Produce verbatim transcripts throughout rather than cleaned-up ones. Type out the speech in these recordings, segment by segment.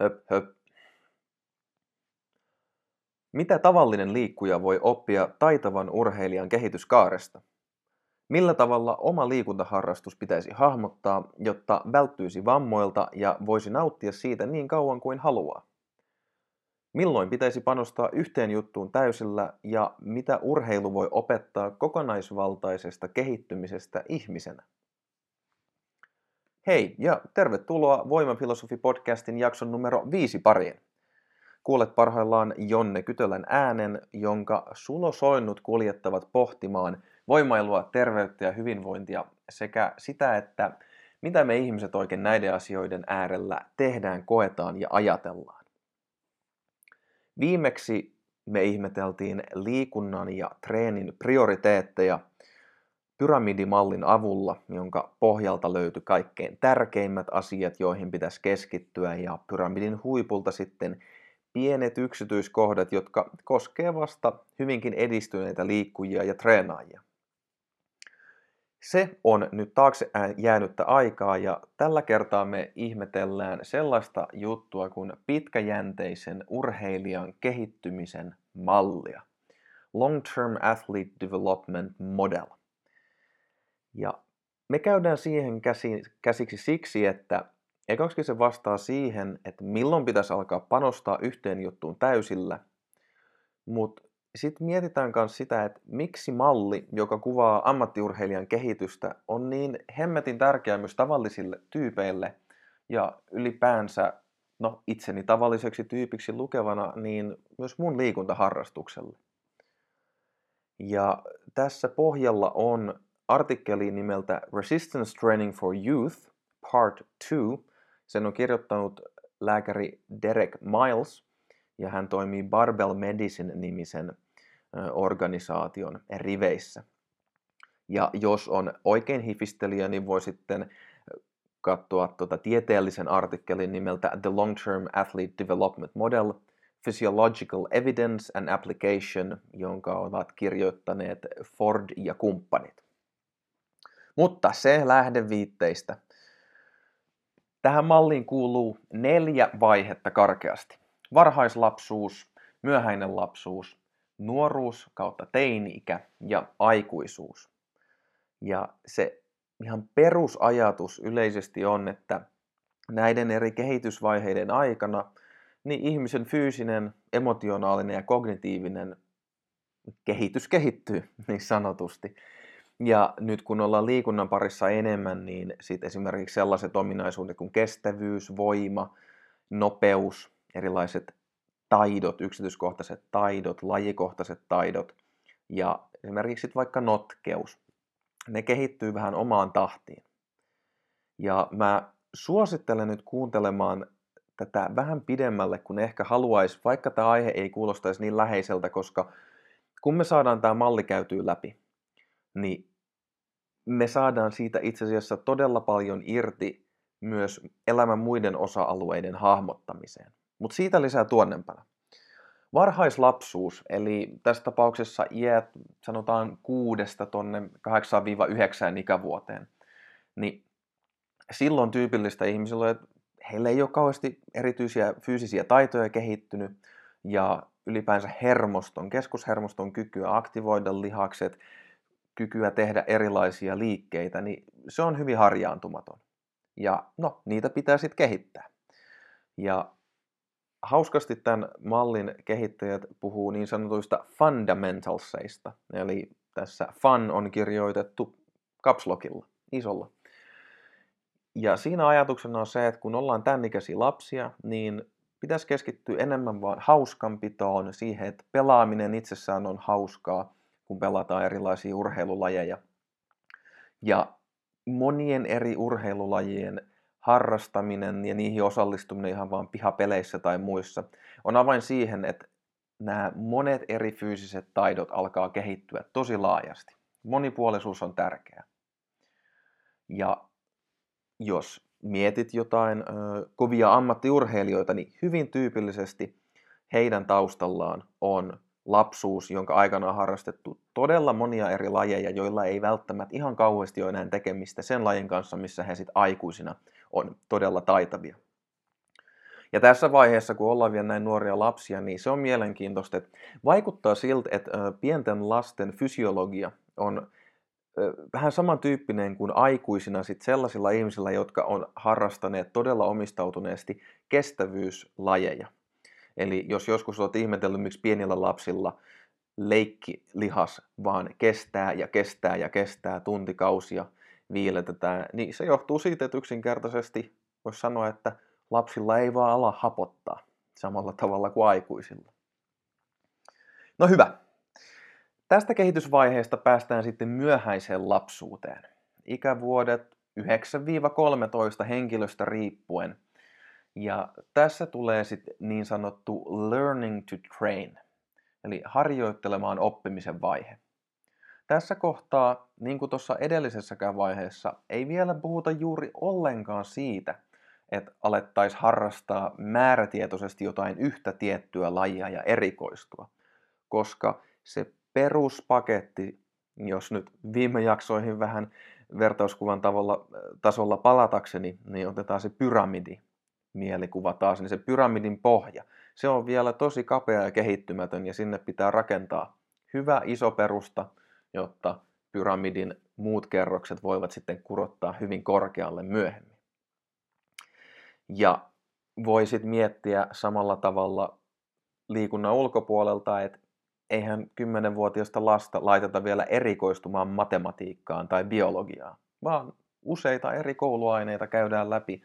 Höp, höp. Mitä tavallinen liikkuja voi oppia taitavan urheilijan kehityskaaresta? Millä tavalla oma liikuntaharrastus pitäisi hahmottaa, jotta välttyisi vammoilta ja voisi nauttia siitä niin kauan kuin haluaa? Milloin pitäisi panostaa yhteen juttuun täysillä ja mitä urheilu voi opettaa kokonaisvaltaisesta kehittymisestä ihmisenä? Hei ja tervetuloa Voima-filosofi-podcastin jakson numero viisi pariin. Kuulet parhaillaan Jonne Kytölän äänen, jonka sulosoinnut kuljettavat pohtimaan voimailua, terveyttä ja hyvinvointia sekä sitä, että mitä me ihmiset oikein näiden asioiden äärellä tehdään, koetaan ja ajatellaan. Viimeksi me ihmeteltiin liikunnan ja treenin prioriteetteja pyramidimallin avulla, jonka pohjalta löytyi kaikkein tärkeimmät asiat, joihin pitäisi keskittyä, ja pyramidin huipulta sitten pienet yksityiskohdat, jotka koskee vasta hyvinkin edistyneitä liikkujia ja treenaajia. Se on nyt taakse jäänyttä aikaa ja tällä kertaa me ihmetellään sellaista juttua kuin pitkäjänteisen urheilijan kehittymisen mallia. Long-Term Athlete Development Model. Ja me käydään siihen käsiksi siksi, että ekaksikin se vastaa siihen, että milloin pitäisi alkaa panostaa yhteen juttuun täysillä, mutta sitten mietitään myös sitä, että miksi malli, joka kuvaa ammattiurheilijan kehitystä, on niin hemmetin tärkeä myös tavallisille tyypeille ja ylipäänsä, no itseni tavalliseksi tyypiksi lukevana, niin myös mun liikuntaharrastukselle. Ja tässä pohjalla on artikkeli nimeltä Resistance Training for Youth, Part kaksi. Sen on kirjoittanut lääkäri Derek Miles, ja hän toimii Barbell Medicine-nimisen organisaation riveissä. Ja jos on oikein hifistelijä, niin voi sitten katsoa tuota tieteellisen artikkelin nimeltä The Long-Term Athlete Development Model, Physiological Evidence and Application, jonka ovat kirjoittaneet Ford ja kumppanit. Mutta se lähdeviitteistä. Tähän malliin kuuluu neljä vaihetta karkeasti. Varhaislapsuus, myöhäinen lapsuus, nuoruus kautta teini-ikä ja aikuisuus. Ja se ihan perusajatus yleisesti on, että näiden eri kehitysvaiheiden aikana niin ihmisen fyysinen, emotionaalinen ja kognitiivinen kehitys kehittyy niin sanotusti. Ja nyt kun ollaan liikunnan parissa enemmän, niin sit esimerkiksi sellaiset ominaisuudet kuin kestävyys, voima, nopeus, erilaiset taidot, yksityiskohtaiset taidot, lajikohtaiset taidot ja esimerkiksi sit vaikka notkeus, ne kehittyy vähän omaan tahtiin. Ja mä suosittelen nyt kuuntelemaan tätä vähän pidemmälle kuin ehkä haluaisi, vaikka tämä aihe ei kuulostaisi niin läheiseltä, koska kun me saadaan tämä malli käytyä läpi, niin me saadaan siitä itse asiassa todella paljon irti myös elämän muiden osa-alueiden hahmottamiseen. Mutta siitä lisää tuonnempana. Varhaislapsuus, eli tässä tapauksessa iät sanotaan kuudesta tuonne kahdeksaan yhdeksään ikävuoteen, niin silloin tyypillistä ihmisillä, että heillä ei ole kauheasti erityisiä fyysisiä taitoja kehittynyt ja ylipäänsä hermoston, keskushermoston kykyä aktivoida lihakset, kykyä tehdä erilaisia liikkeitä, niin se on hyvin harjaantumaton. Ja no, niitä pitää sitten kehittää. Ja hauskasti tämän mallin kehittäjät puhuu niin sanotuista fundamentalseista. Eli tässä fun on kirjoitettu caps lockilla, isolla. Ja siinä ajatuksena on se, että kun ollaan tämän ikäisiä lapsia, niin pitäisi keskittyä enemmän vaan hauskanpitoon, siihen, että pelaaminen itsessään on hauskaa, kun pelataan erilaisia urheilulajeja. Ja monien eri urheilulajien harrastaminen ja niihin osallistuminen ihan vaan pihapeleissä tai muissa on avain siihen, että nämä monet eri fyysiset taidot alkaa kehittyä tosi laajasti. Monipuolisuus on tärkeää. Ja jos mietit jotain ö, kovia ammattiurheilijoita, niin hyvin tyypillisesti heidän taustallaan on lapsuus, jonka aikana on harrastettu todella monia eri lajeja, joilla ei välttämättä ihan kauheasti ole enää tekemistä sen lajin kanssa, missä he sitten aikuisina on todella taitavia. Ja tässä vaiheessa, kun ollaan vielä näin nuoria lapsia, niin se on mielenkiintoista, että vaikuttaa siltä, että pienten lasten fysiologia on vähän samantyyppinen kuin aikuisina sit sellaisilla ihmisillä, jotka on harrastaneet todella omistautuneesti kestävyyslajeja. Eli jos joskus olet ihmetellyt, miksi pienillä lapsilla leikkilihas vaan kestää ja kestää ja kestää, tuntikausia viiletetään, niin se johtuu siitä, että yksinkertaisesti voisi sanoa, että lapsilla ei vaan ala hapottaa samalla tavalla kuin aikuisilla. No hyvä. Tästä kehitysvaiheesta päästään sitten myöhäiseen lapsuuteen. Ikävuodet yhdestä kolmeentoista henkilöstä riippuen. Ja tässä tulee sitten niin sanottu learning to train, eli harjoittelemaan oppimisen vaihe. Tässä kohtaa, niin kuin tuossa edellisessäkään vaiheessa, ei vielä puhuta juuri ollenkaan siitä, että alettaisiin harrastaa määrätietoisesti jotain yhtä tiettyä lajia ja erikoistua, koska se peruspaketti, jos nyt viime jaksoihin vähän vertauskuvan tavalla, tasolla palatakseni, niin otetaan se pyramidi mielikuva taas, niin se pyramidin pohja. Se on vielä tosi kapea ja kehittymätön ja sinne pitää rakentaa hyvä iso perusta, jotta pyramidin muut kerrokset voivat sitten kurottaa hyvin korkealle myöhemmin. Ja voisit miettiä samalla tavalla liikunnan ulkopuolelta, että eihän kymmenvuotiaista lasta laiteta vielä erikoistumaan matematiikkaan tai biologiaan, vaan useita eri kouluaineita käydään läpi,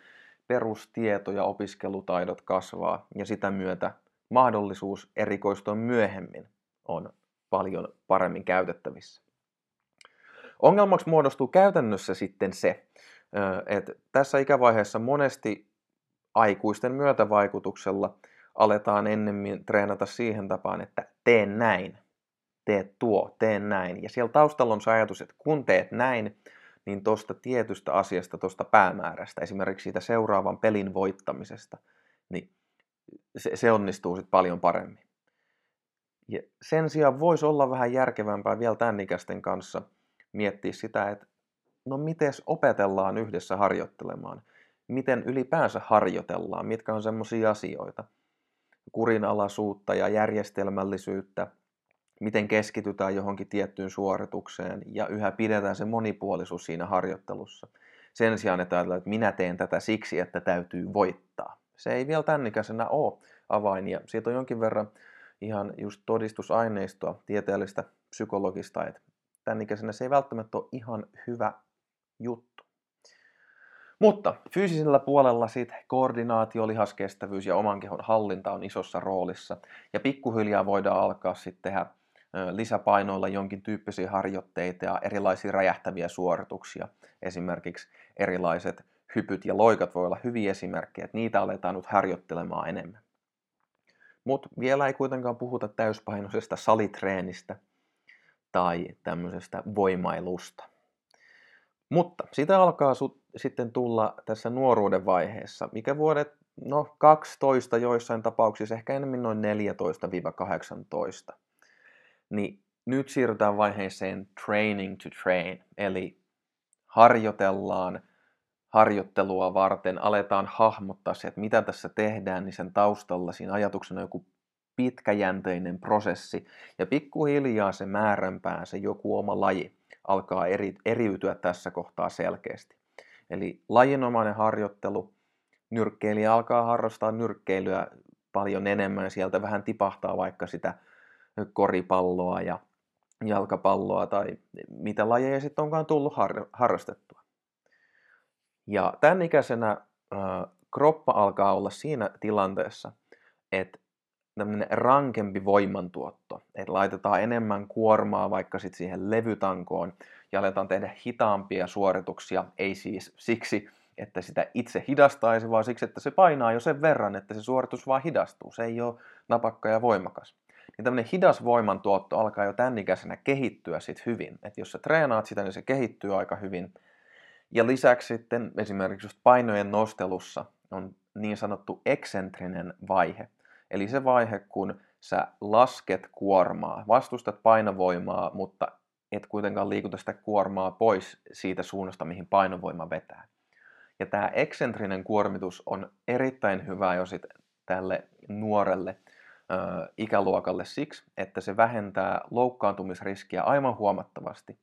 perustieto ja opiskelutaidot kasvaa ja sitä myötä mahdollisuus erikoistua myöhemmin on paljon paremmin käytettävissä. Ongelmaksi muodostuu käytännössä sitten se, että tässä ikävaiheessa monesti aikuisten myötävaikutuksella aletaan ennemmin treenata siihen tapaan, että tee näin, tee tuo, tee näin. Ja siellä taustalla on se ajatus, että kun teet näin, niin tuosta tietystä asiasta, tuosta päämäärästä, esimerkiksi siitä seuraavan pelin voittamisesta, niin se, se onnistuu sitten paljon paremmin. Ja sen sijaan voisi olla vähän järkevämpää vielä tämän ikäisten kanssa miettiä sitä, että no mites opetellaan yhdessä harjoittelemaan, miten ylipäänsä harjoitellaan, mitkä on semmoisia asioita. Kurinalaisuutta ja järjestelmällisyyttä, miten keskitytään johonkin tiettyyn suoritukseen ja yhä pidetään se monipuolisuus siinä harjoittelussa. Sen sijaan, että ajatellaan, että minä teen tätä siksi, että täytyy voittaa. Se ei vielä tämän ikäisenä ole avain ja siitä on jonkin verran ihan just todistusaineistoa tieteellistä psykologista, että tämän ikäisenä se ei välttämättä ole ihan hyvä juttu. Mutta fyysisellä puolella sitten koordinaatio, lihaskestävyys ja oman kehon hallinta on isossa roolissa. Ja pikkuhiljaa voidaan alkaa sitten tehdä lisäpainoilla jonkin tyyppisiä harjoitteita ja erilaisia räjähtäviä suorituksia. Esimerkiksi erilaiset hypyt ja loikat voi olla hyviä esimerkkejä, että niitä aletaan nyt harjoittelemaan enemmän. Mutta vielä ei kuitenkaan puhuta täyspainoisesta salitreenistä tai tämmöisestä voimailusta. Mutta sitä alkaa sut sitten tulla tässä nuoruuden vaiheessa, mikä vuodet, no kaksitoista joissain tapauksissa, ehkä enemmän noin neljätoista kahdeksantoista, niin nyt siirrytään vaiheeseen training to train, eli harjoitellaan harjoittelua varten, aletaan hahmottaa se, että mitä tässä tehdään, niin sen taustalla siinä ajatuksena on joku pitkäjänteinen prosessi, ja pikkuhiljaa se määränpää, se joku oma laji, alkaa eri, eriytyä tässä kohtaa selkeästi. Eli lajinomainen harjoittelu, nyrkkeilijä alkaa harrastaa nyrkkeilyä paljon enemmän, sieltä vähän tipahtaa vaikka sitä koripalloa ja jalkapalloa tai mitä lajeja sitten onkaan tullut har- harrastettua. Ja tämän ikäisenä äh, kroppa alkaa olla siinä tilanteessa, että tämmöinen rankempi voimantuotto, että laitetaan enemmän kuormaa vaikka sitten siihen levytankoon ja aletaan tehdä hitaampia suorituksia, ei siis siksi, että sitä itse hidastaisi, vaan siksi, että se painaa jo sen verran, että se suoritus vaan hidastuu, se ei ole napakka ja voimakas. Niin tämmöinen hidas voimantuotto alkaa jo tämän ikäisenä kehittyä sitten hyvin, että jos sä treenaat sitä, niin se kehittyy aika hyvin. Ja lisäksi sitten esimerkiksi just painojen nostelussa on niin sanottu eksentrinen vaihe. Eli se vaihe, kun sä lasket kuormaa, vastustat painovoimaa, mutta et kuitenkaan liikuta sitä kuormaa pois siitä suunnasta, mihin painovoima vetää. Ja tämä eksentrinen kuormitus on erittäin hyvä jo sitten tälle nuorelle ö, ikäluokalle siksi, että se vähentää loukkaantumisriskiä aivan huomattavasti.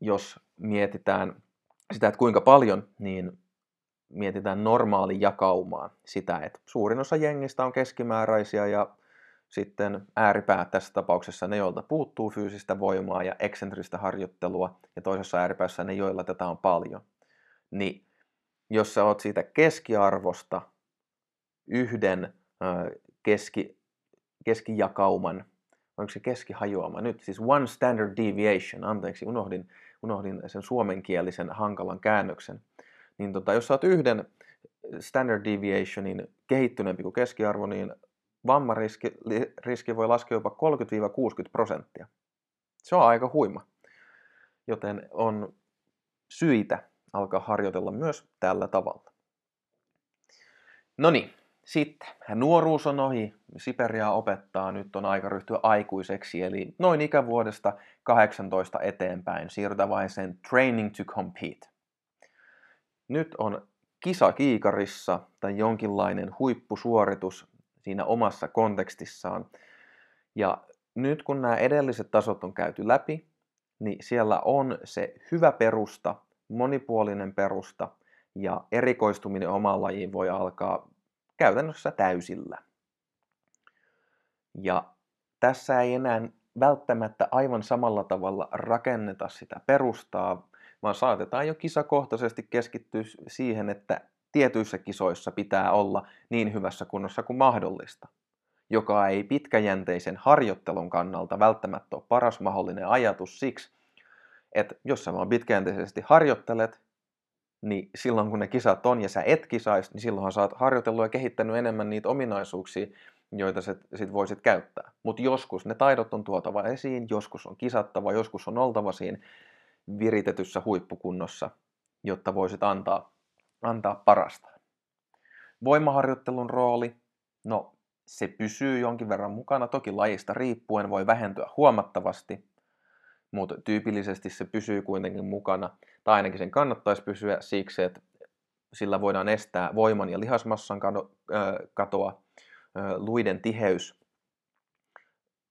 Jos mietitään sitä, että kuinka paljon, niin mietitään normaali jakaumaa sitä, että suurin osa jengistä on keskimääräisiä ja sitten ääripäät tässä tapauksessa ne, joilta puuttuu fyysistä voimaa ja eksentristä harjoittelua, ja toisessa ääripäässä ne, joilla tätä on paljon. Niin jos sä oot siitä keskiarvosta yhden keski, keskijakauman, onko se keskihajoama nyt, siis one standard deviation, anteeksi, unohdin, unohdin sen suomenkielisen hankalan käännöksen, niin tota, jos sä oot yhden standard deviationin kehittyneempi kuin keskiarvo, niin vammariski riski voi laskea jopa kolmekymmentä kuusikymmentä prosenttia. Se on aika huima, joten on syitä alkaa harjoitella myös tällä tavalla. No niin, sitten nuoruus on ohi, Siperiaa opettaa, nyt on aika ryhtyä aikuiseksi, eli noin ikävuodesta kahdeksantoista eteenpäin siirrytään vaiheeseen training to compete. Nyt on kisa kiikarissa tai jonkinlainen huippusuoritus siinä omassa kontekstissaan. Ja nyt kun nämä edelliset tasot on käyty läpi, niin siellä on se hyvä perusta, monipuolinen perusta ja erikoistuminen omaan lajiin voi alkaa käytännössä täysillä. Ja tässä ei enää välttämättä aivan samalla tavalla rakenneta sitä perustaa, vaan saatetaan jo kisakohtaisesti keskittyä siihen, että tietyissä kisoissa pitää olla niin hyvässä kunnossa kuin mahdollista, joka ei pitkäjänteisen harjoittelun kannalta välttämättä ole paras mahdollinen ajatus siksi, että jos sä vaan pitkäjänteisesti harjoittelet, niin silloin kun ne kisat on ja sä et kisaisi, niin silloinhan sä oot harjoitellut ja kehittänyt enemmän niitä ominaisuuksia, joita sä sit voisit käyttää. Mutta joskus ne taidot on tuotava esiin, joskus on kisattava, joskus on oltava siinä viritetyssä huippukunnossa, jotta voisit antaa antaa parastaan. Voimaharjoittelun rooli, no se pysyy jonkin verran mukana, toki lajista riippuen voi vähentyä huomattavasti, mutta tyypillisesti se pysyy kuitenkin mukana, tai ainakin sen kannattaisi pysyä siksi, että sillä voidaan estää voiman ja lihasmassan katoa, luiden tiheys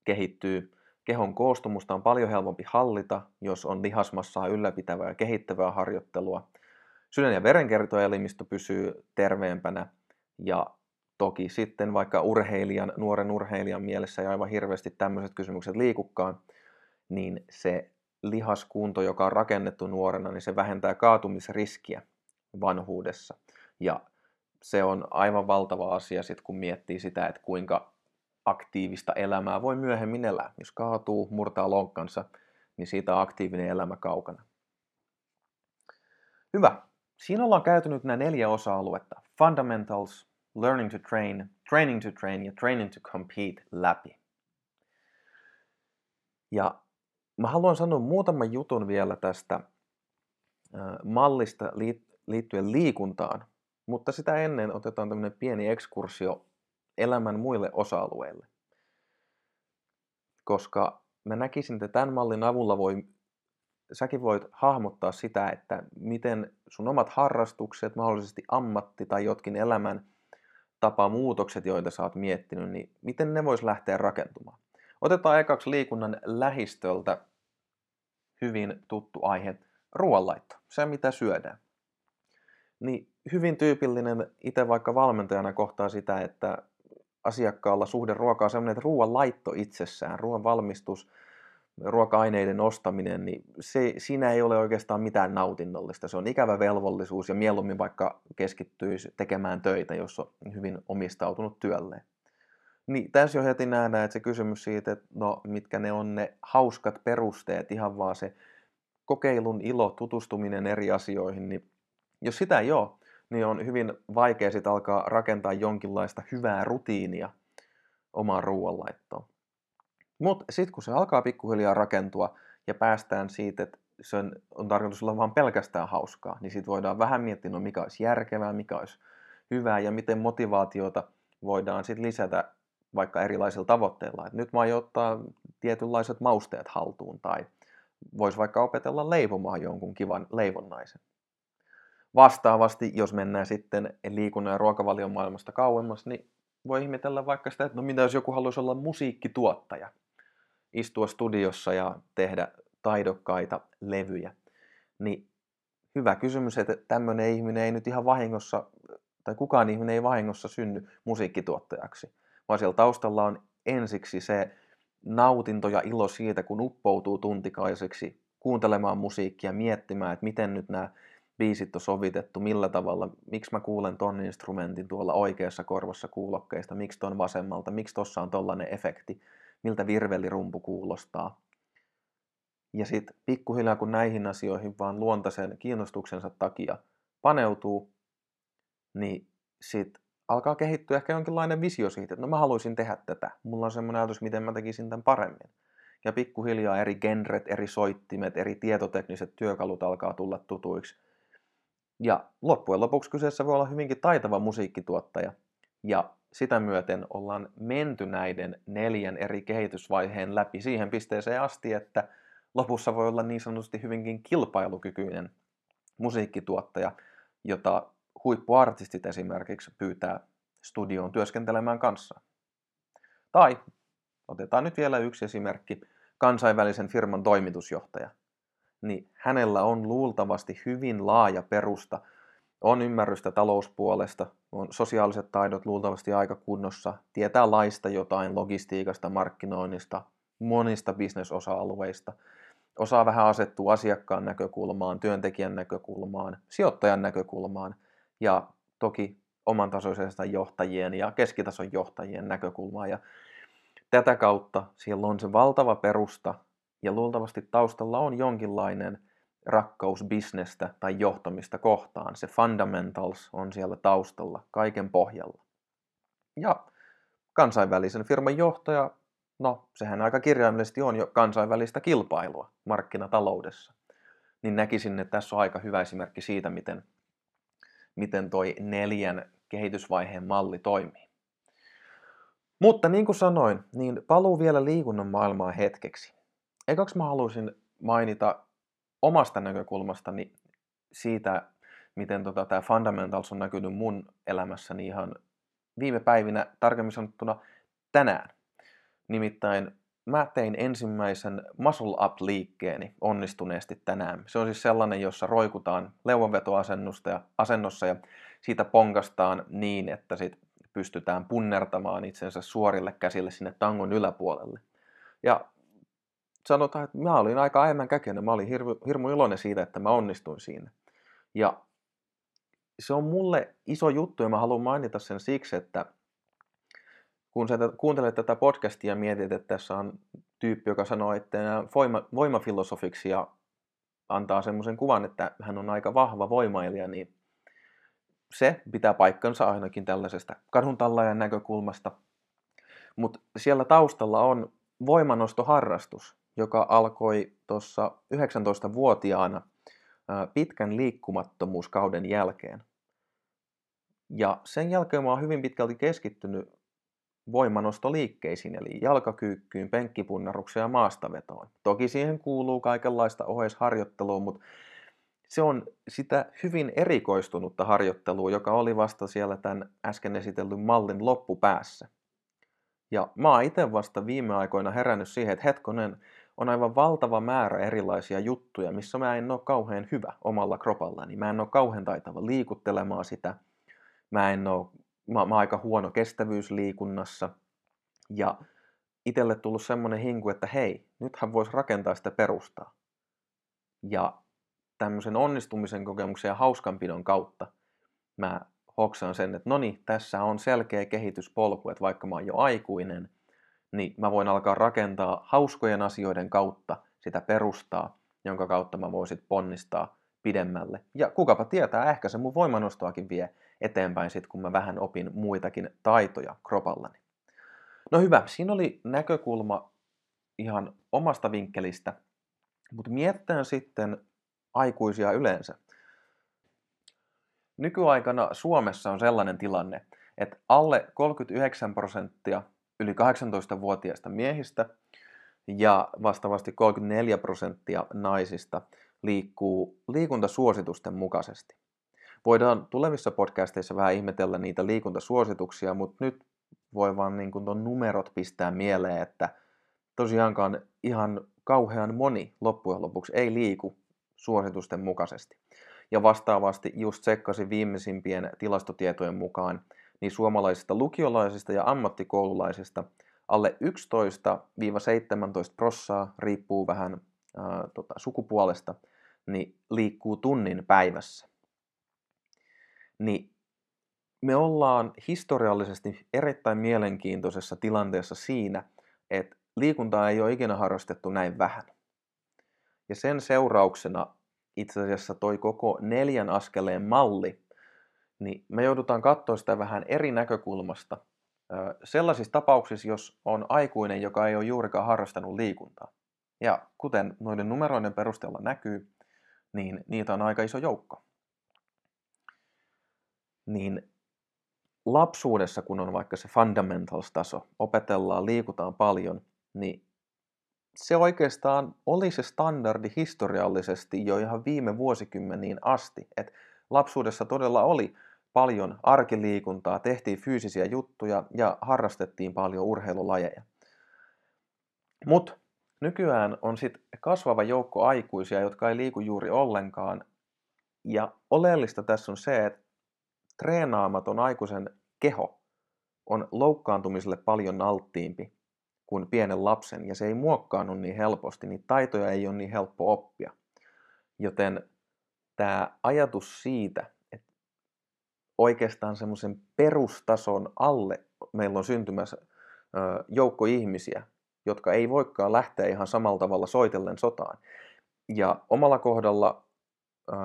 kehittyy, kehon koostumusta on paljon helpompi hallita, jos on lihasmassaa ylläpitävää ja kehittävää harjoittelua, sydän- ja verenkiertoelimistö pysyy terveempänä ja toki sitten vaikka urheilijan, nuoren urheilijan mielessä ei aivan hirveästi tämmöiset kysymykset liikukaan, niin se lihaskunto, joka on rakennettu nuorena, niin se vähentää kaatumisriskiä vanhuudessa. Ja se on aivan valtava asia sitten, kun miettii sitä, että kuinka aktiivista elämää voi myöhemmin elää. Jos kaatuu, murtaa lonkkansa, niin siitä on aktiivinen elämä kaukana. Hyvä. Siinä ollaan käyty nyt nämä neljä osa-aluetta, fundamentals, learning to train, training to train ja training to compete läpi. Ja mä haluan sanoa muutaman jutun vielä tästä mallista liittyen liikuntaan, mutta sitä ennen otetaan tämmöinen pieni ekskursio elämän muille osa-alueille. Koska mä näkisin, että tämän mallin avulla voi säkin voit hahmottaa sitä, että miten sun omat harrastukset, mahdollisesti ammatti tai jotkin elämän tapamuutokset, joita sä oot miettinyt, niin miten ne vois lähteä rakentumaan. Otetaan ekaksi liikunnan lähistöltä hyvin tuttu aihe, ruoanlaitto, se mitä syödään. Niin hyvin tyypillinen, itse vaikka valmentajana kohtaa sitä, että asiakkaalla suhde ruokaa on sellainen, että ruoanlaitto itsessään, ruoan valmistus, ruoka-aineiden ostaminen, niin se, siinä ei ole oikeastaan mitään nautinnollista. Se on ikävä velvollisuus ja mieluummin vaikka keskittyisi tekemään töitä, jos on hyvin omistautunut työlleen. Niin tässä jo heti nähdään, että se kysymys siitä, että no mitkä ne on ne hauskat perusteet, ihan vaan se kokeilun ilo, tutustuminen eri asioihin, niin jos sitä ei ole, niin on hyvin vaikea sitten alkaa rakentaa jonkinlaista hyvää rutiinia omaan ruoanlaittoon. Mutta sitten kun se alkaa pikkuhiljaa rakentua ja päästään siitä, että se on tarkoitus olla vaan pelkästään hauskaa, niin sitten voidaan vähän miettiä, no mikä olisi järkevää, mikä olisi hyvää ja miten motivaatiota voidaan sitten lisätä vaikka erilaisilla tavoitteilla. Et nyt mä aion ottaa tietynlaiset mausteet haltuun tai voisi vaikka opetella leipomaan jonkun kivan leivonnaisen. Vastaavasti, jos mennään sitten liikunnan ja ruokavalion maailmasta kauemmas, niin voi ihmetellä vaikka sitä, että no mitä jos joku haluaisi olla musiikkituottaja, istua studiossa ja tehdä taidokkaita levyjä. Niin hyvä kysymys, että tämmöinen ihminen ei nyt ihan vahingossa, tai kukaan ihminen ei vahingossa synny musiikkituottajaksi, vaan siellä taustalla on ensiksi se nautinto ja ilo siitä, kun uppoutuu tuntikaiseksi kuuntelemaan musiikkia, miettimään, että miten nyt nämä biisit on sovitettu, millä tavalla, miksi mä kuulen ton instrumentin tuolla oikeassa korvassa kuulokkeista, miksi ton vasemmalta, miksi tossa on tollainen efekti, miltä virvelirumpu kuulostaa. Ja sitten pikkuhiljaa, kun näihin asioihin vaan luontaisen kiinnostuksensa takia paneutuu, niin sitten alkaa kehittyä ehkä jonkinlainen visio siitä, että no mä haluaisin tehdä tätä. Mulla on semmoinen ajatus, miten mä tekisin tämän paremmin. Ja pikkuhiljaa eri genret, eri soittimet, eri tietotekniset työkalut alkaa tulla tutuiksi. Ja loppujen lopuksi kyseessä voi olla hyvinkin taitava musiikkituottaja. Ja sitä myöten ollaan menty näiden neljän eri kehitysvaiheen läpi siihen pisteeseen asti, että lopussa voi olla niin sanotusti hyvinkin kilpailukykyinen musiikkituottaja, jota huippuartistit esimerkiksi pyytää studioon työskentelemään kanssa. Tai otetaan nyt vielä yksi esimerkki, kansainvälisen firman toimitusjohtaja. Niin hänellä on luultavasti hyvin laaja perusta, on ymmärrystä talouspuolesta, on sosiaaliset taidot luultavasti aika kunnossa, tietää laista jotain, logistiikasta, markkinoinnista, monista bisnesosa-alueista, osaa vähän asettua asiakkaan näkökulmaan, työntekijän näkökulmaan, sijoittajan näkökulmaan ja toki oman tasoisesta johtajien ja keskitason johtajien näkökulmaan. Ja tätä kautta siellä on se valtava perusta ja luultavasti taustalla on jonkinlainen rakkaus bisnestä tai johtamista kohtaan. Se fundamentals on siellä taustalla, kaiken pohjalla. Ja kansainvälisen firman johtaja, no sehän aika kirjaimellisesti on jo kansainvälistä kilpailua markkinataloudessa. Niin näkisin, että tässä on aika hyvä esimerkki siitä, miten, miten toi neljän kehitysvaiheen malli toimii. Mutta niin kuin sanoin, niin paluu vielä liikunnan maailmaan hetkeksi. Ekaksi mä haluaisin mainita omasta näkökulmastani siitä, miten tota, tämä fundamentals on näkynyt mun elämässäni ihan viime päivinä, tarkemmin sanottuna tänään. Nimittäin mä tein ensimmäisen muscle up -liikkeeni onnistuneesti tänään. Se on siis sellainen, jossa roikutaan leuanvetoasennossa ja, asennossa ja siitä ponkastaan niin, että sit pystytään punnertamaan itsensä suorille käsille sinne tangon yläpuolelle. Ja sanotaan, että mä olin aika aiemman käkenen. Mä olin hirmu, hirmu iloinen siitä, että mä onnistuin siinä. Ja se on mulle iso juttu ja mä haluan mainita sen siksi, että kun sä kuuntelet tätä podcastia ja mietit, että tässä on tyyppi, joka sanoo, että nämä voimafilosofiksi ja antaa semmoisen kuvan, että hän on aika vahva voimailija, niin se pitää paikkansa ainakin tällaisesta kaduntallajan näkökulmasta. Mutta siellä taustalla on voimanostoharrastus, joka alkoi tuossa yhdeksäntoistavuotiaana pitkän liikkumattomuuskauden jälkeen. Ja sen jälkeen mä oon hyvin pitkälti keskittynyt voimanostoliikkeisiin, eli jalkakyykkyyn, penkkipunnarukseen ja maastavetoon. Toki siihen kuuluu kaikenlaista oheisharjoittelua, mutta se on sitä hyvin erikoistunutta harjoittelua, joka oli vasta siellä tämän äsken esitellyn mallin loppupäässä. Ja mä oon itse vasta viime aikoina herännyt siihen, että hetkonen, on aivan valtava määrä erilaisia juttuja, missä mä en ole kauhean hyvä omalla kropallani. Mä en ole kauhean taitava liikuttelemaan sitä. Mä en ole, mä, mä oon aika huono kestävyysliikunnassa. Ja itselle tullut semmoinen hinku, että hei, nythän voisi rakentaa sitä perustaa. Ja tämmöisen onnistumisen kokemuksen ja hauskanpidon kautta mä hoksaan sen, että no niin, tässä on selkeä kehityspolku, että vaikka mä oon jo aikuinen, niin mä voin alkaa rakentaa hauskojen asioiden kautta sitä perustaa, jonka kautta mä voisin ponnistaa pidemmälle. Ja kukapa tietää, ehkä se mun voimanostoakin vie eteenpäin sit, kun mä vähän opin muitakin taitoja kropallani. No hyvä, siinä oli näkökulma ihan omasta vinkkelistä, mutta mietitään sitten aikuisia yleensä. Nykyaikana Suomessa on sellainen tilanne, että alle kolmekymmentäyhdeksän prosenttia yli kahdeksantoistavuotiaista miehistä ja vastaavasti kolmekymmentäneljä prosenttia naisista liikkuu liikuntasuositusten mukaisesti. Voidaan tulevissa podcasteissa vähän ihmetellä niitä liikuntasuosituksia, mutta nyt voi vaan niin kuin ton numerot pistää mieleen, että tosiaankaan ihan kauhean moni loppujen lopuksi ei liiku suositusten mukaisesti. Ja vastaavasti just tsekkasin viimeisimpien tilastotietojen mukaan, niin suomalaisista lukiolaisista ja ammattikoululaisista alle yksitoista seitsemäntoista prosenttia, riippuu vähän ää, tota, sukupuolesta, niin liikkuu tunnin päivässä. Niin me ollaan historiallisesti erittäin mielenkiintoisessa tilanteessa siinä, että liikuntaa ei ole ikinä harrastettu näin vähän. Ja sen seurauksena itse asiassa toi koko neljän askeleen malli, niin me joudutaan katsoa sitä vähän eri näkökulmasta. Sellaisissa tapauksissa, jos on aikuinen, joka ei ole juurikaan harrastanut liikuntaa. Ja kuten noiden numeroiden perusteella näkyy, niin niitä on aika iso joukko. Niin lapsuudessa, kun on vaikka se fundamentals-taso, opetellaan, liikutaan paljon, niin se oikeastaan oli se standardi historiallisesti jo ihan viime vuosikymmeniin asti. Et lapsuudessa todella oli paljon arkiliikuntaa, tehtiin fyysisiä juttuja ja harrastettiin paljon urheilulajeja. Mutta nykyään on sit kasvava joukko aikuisia, jotka ei liiku juuri ollenkaan. Ja oleellista tässä on se, että treenaamaton aikuisen keho on loukkaantumiselle paljon alttiimpi kuin pienen lapsen, ja se ei muokkaannu niin helposti, niin taitoja ei ole niin helppo oppia. Joten tämä ajatus siitä, että oikeastaan semmoisen perustason alle meillä on syntymässä joukko ihmisiä, jotka ei voikaan lähteä ihan samalla tavalla soitellen sotaan. Ja omalla kohdalla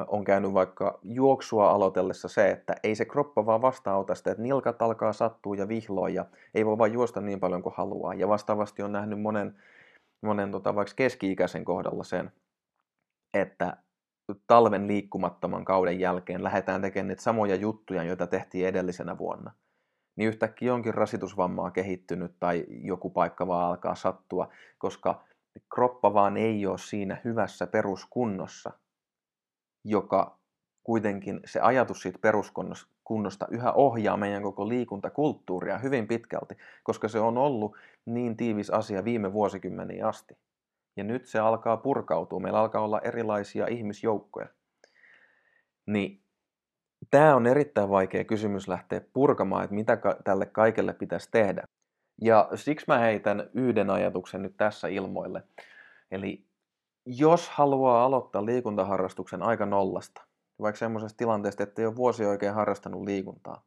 on käynyt vaikka juoksua aloitellessa se, että ei se kroppa vaan vastaanota sitä, että nilkat alkaa sattua ja vihloa ja ei voi vaan juosta niin paljon kuin haluaa. Ja vastaavasti on nähnyt monen, monen tota, vaikka keski-ikäisen kohdalla sen, että talven liikkumattoman kauden jälkeen lähdetään tekemään niitä samoja juttuja, joita tehtiin edellisenä vuonna. Niin yhtäkkiä onkin rasitusvammaa kehittynyt tai joku paikka vaan alkaa sattua, koska kroppa vaan ei ole siinä hyvässä peruskunnossa, joka kuitenkin se ajatus siitä peruskunnosta yhä ohjaa meidän koko liikuntakulttuuria hyvin pitkälti, koska se on ollut niin tiivis asia viime vuosikymmeniin asti. Ja nyt se alkaa purkautua, meillä alkaa olla erilaisia ihmisjoukkoja. Niin tämä on erittäin vaikea kysymys lähteä purkamaan, että mitä tälle kaikelle pitäisi tehdä. Ja siksi mä heitän yhden ajatuksen nyt tässä ilmoille. Eli jos haluaa aloittaa liikuntaharrastuksen aika nollasta, vaikka semmoisesta tilanteesta, ettei ole vuosi oikein harrastanut liikuntaa,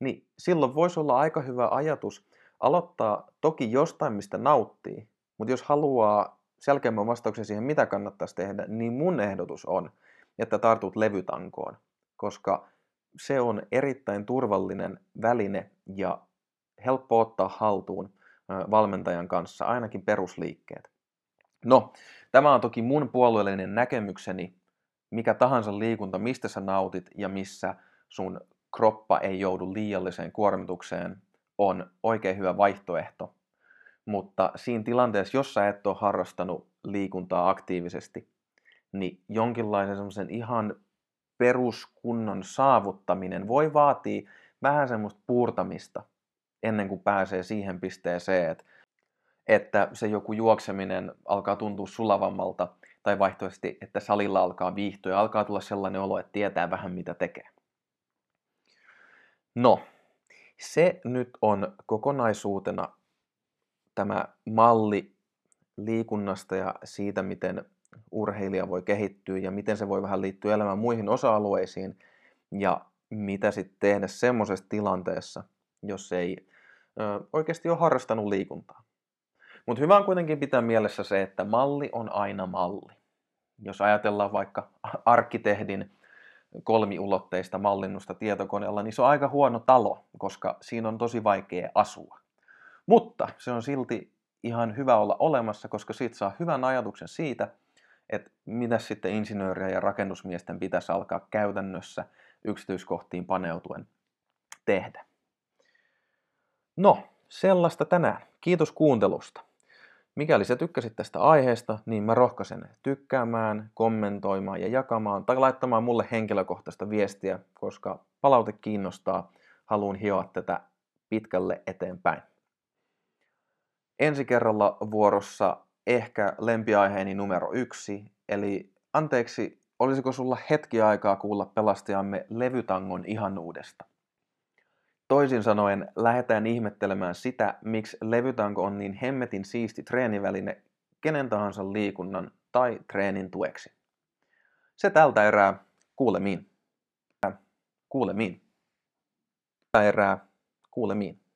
niin silloin voisi olla aika hyvä ajatus aloittaa toki jostain, mistä nauttii, mutta jos haluaa selkeämmän vastauksen siihen, mitä kannattaisi tehdä, niin mun ehdotus on, että tartut levytankoon, koska se on erittäin turvallinen väline ja helppo ottaa haltuun valmentajan kanssa, ainakin perusliikkeet. No, tämä on toki mun puolueellinen näkemykseni, mikä tahansa liikunta, mistä sä nautit ja missä sun kroppa ei joudu liialliseen kuormitukseen, on oikein hyvä vaihtoehto. Mutta siinä tilanteessa, jos sä et ole harrastanut liikuntaa aktiivisesti, niin jonkinlaisen semmoisen ihan peruskunnon saavuttaminen voi vaatia vähän semmoista puurtamista ennen kuin pääsee siihen pisteeseen, että että se joku juokseminen alkaa tuntua sulavammalta tai vaihtoehtoisesti, että salilla alkaa viihtyä ja alkaa tulla sellainen olo, että tietää vähän mitä tekee. No, se nyt on kokonaisuutena tämä malli liikunnasta ja siitä, miten urheilija voi kehittyä ja miten se voi vähän liittyä elämään muihin osa-alueisiin ja mitä sitten tehdä semmoisessa tilanteessa, jos ei ö, oikeasti ole harrastanut liikuntaa. Mutta hyvä on kuitenkin pitää mielessä se, että malli on aina malli. Jos ajatellaan vaikka arkkitehdin kolmiulotteista mallinnusta tietokoneella, niin se on aika huono talo, koska siinä on tosi vaikea asua. Mutta se on silti ihan hyvä olla olemassa, koska siitä saa hyvän ajatuksen siitä, että mitä sitten insinööriä ja rakennusmiesten pitäisi alkaa käytännössä yksityiskohtiin paneutuen tehdä. No, sellaista tänään. Kiitos kuuntelusta. Mikäli sä tykkäsit tästä aiheesta, niin mä rohkaisen tykkäämään, kommentoimaan ja jakamaan tai laittamaan mulle henkilökohtaista viestiä, koska palaute kiinnostaa. Haluan hioa tätä pitkälle eteenpäin. Ensi kerralla vuorossa ehkä lempiaiheeni numero yksi, eli anteeksi, olisiko sulla hetki aikaa kuulla pelastajamme levytangon ihanuudesta? Toisin sanoen lähdetään ihmettelemään sitä, miksi levytanko on niin hemmetin siisti treeniväline kenen tahansa liikunnan tai treenin tueksi. Se tältä erää kuulemiin. Kuulemiin. Tältä erää kuulemiin.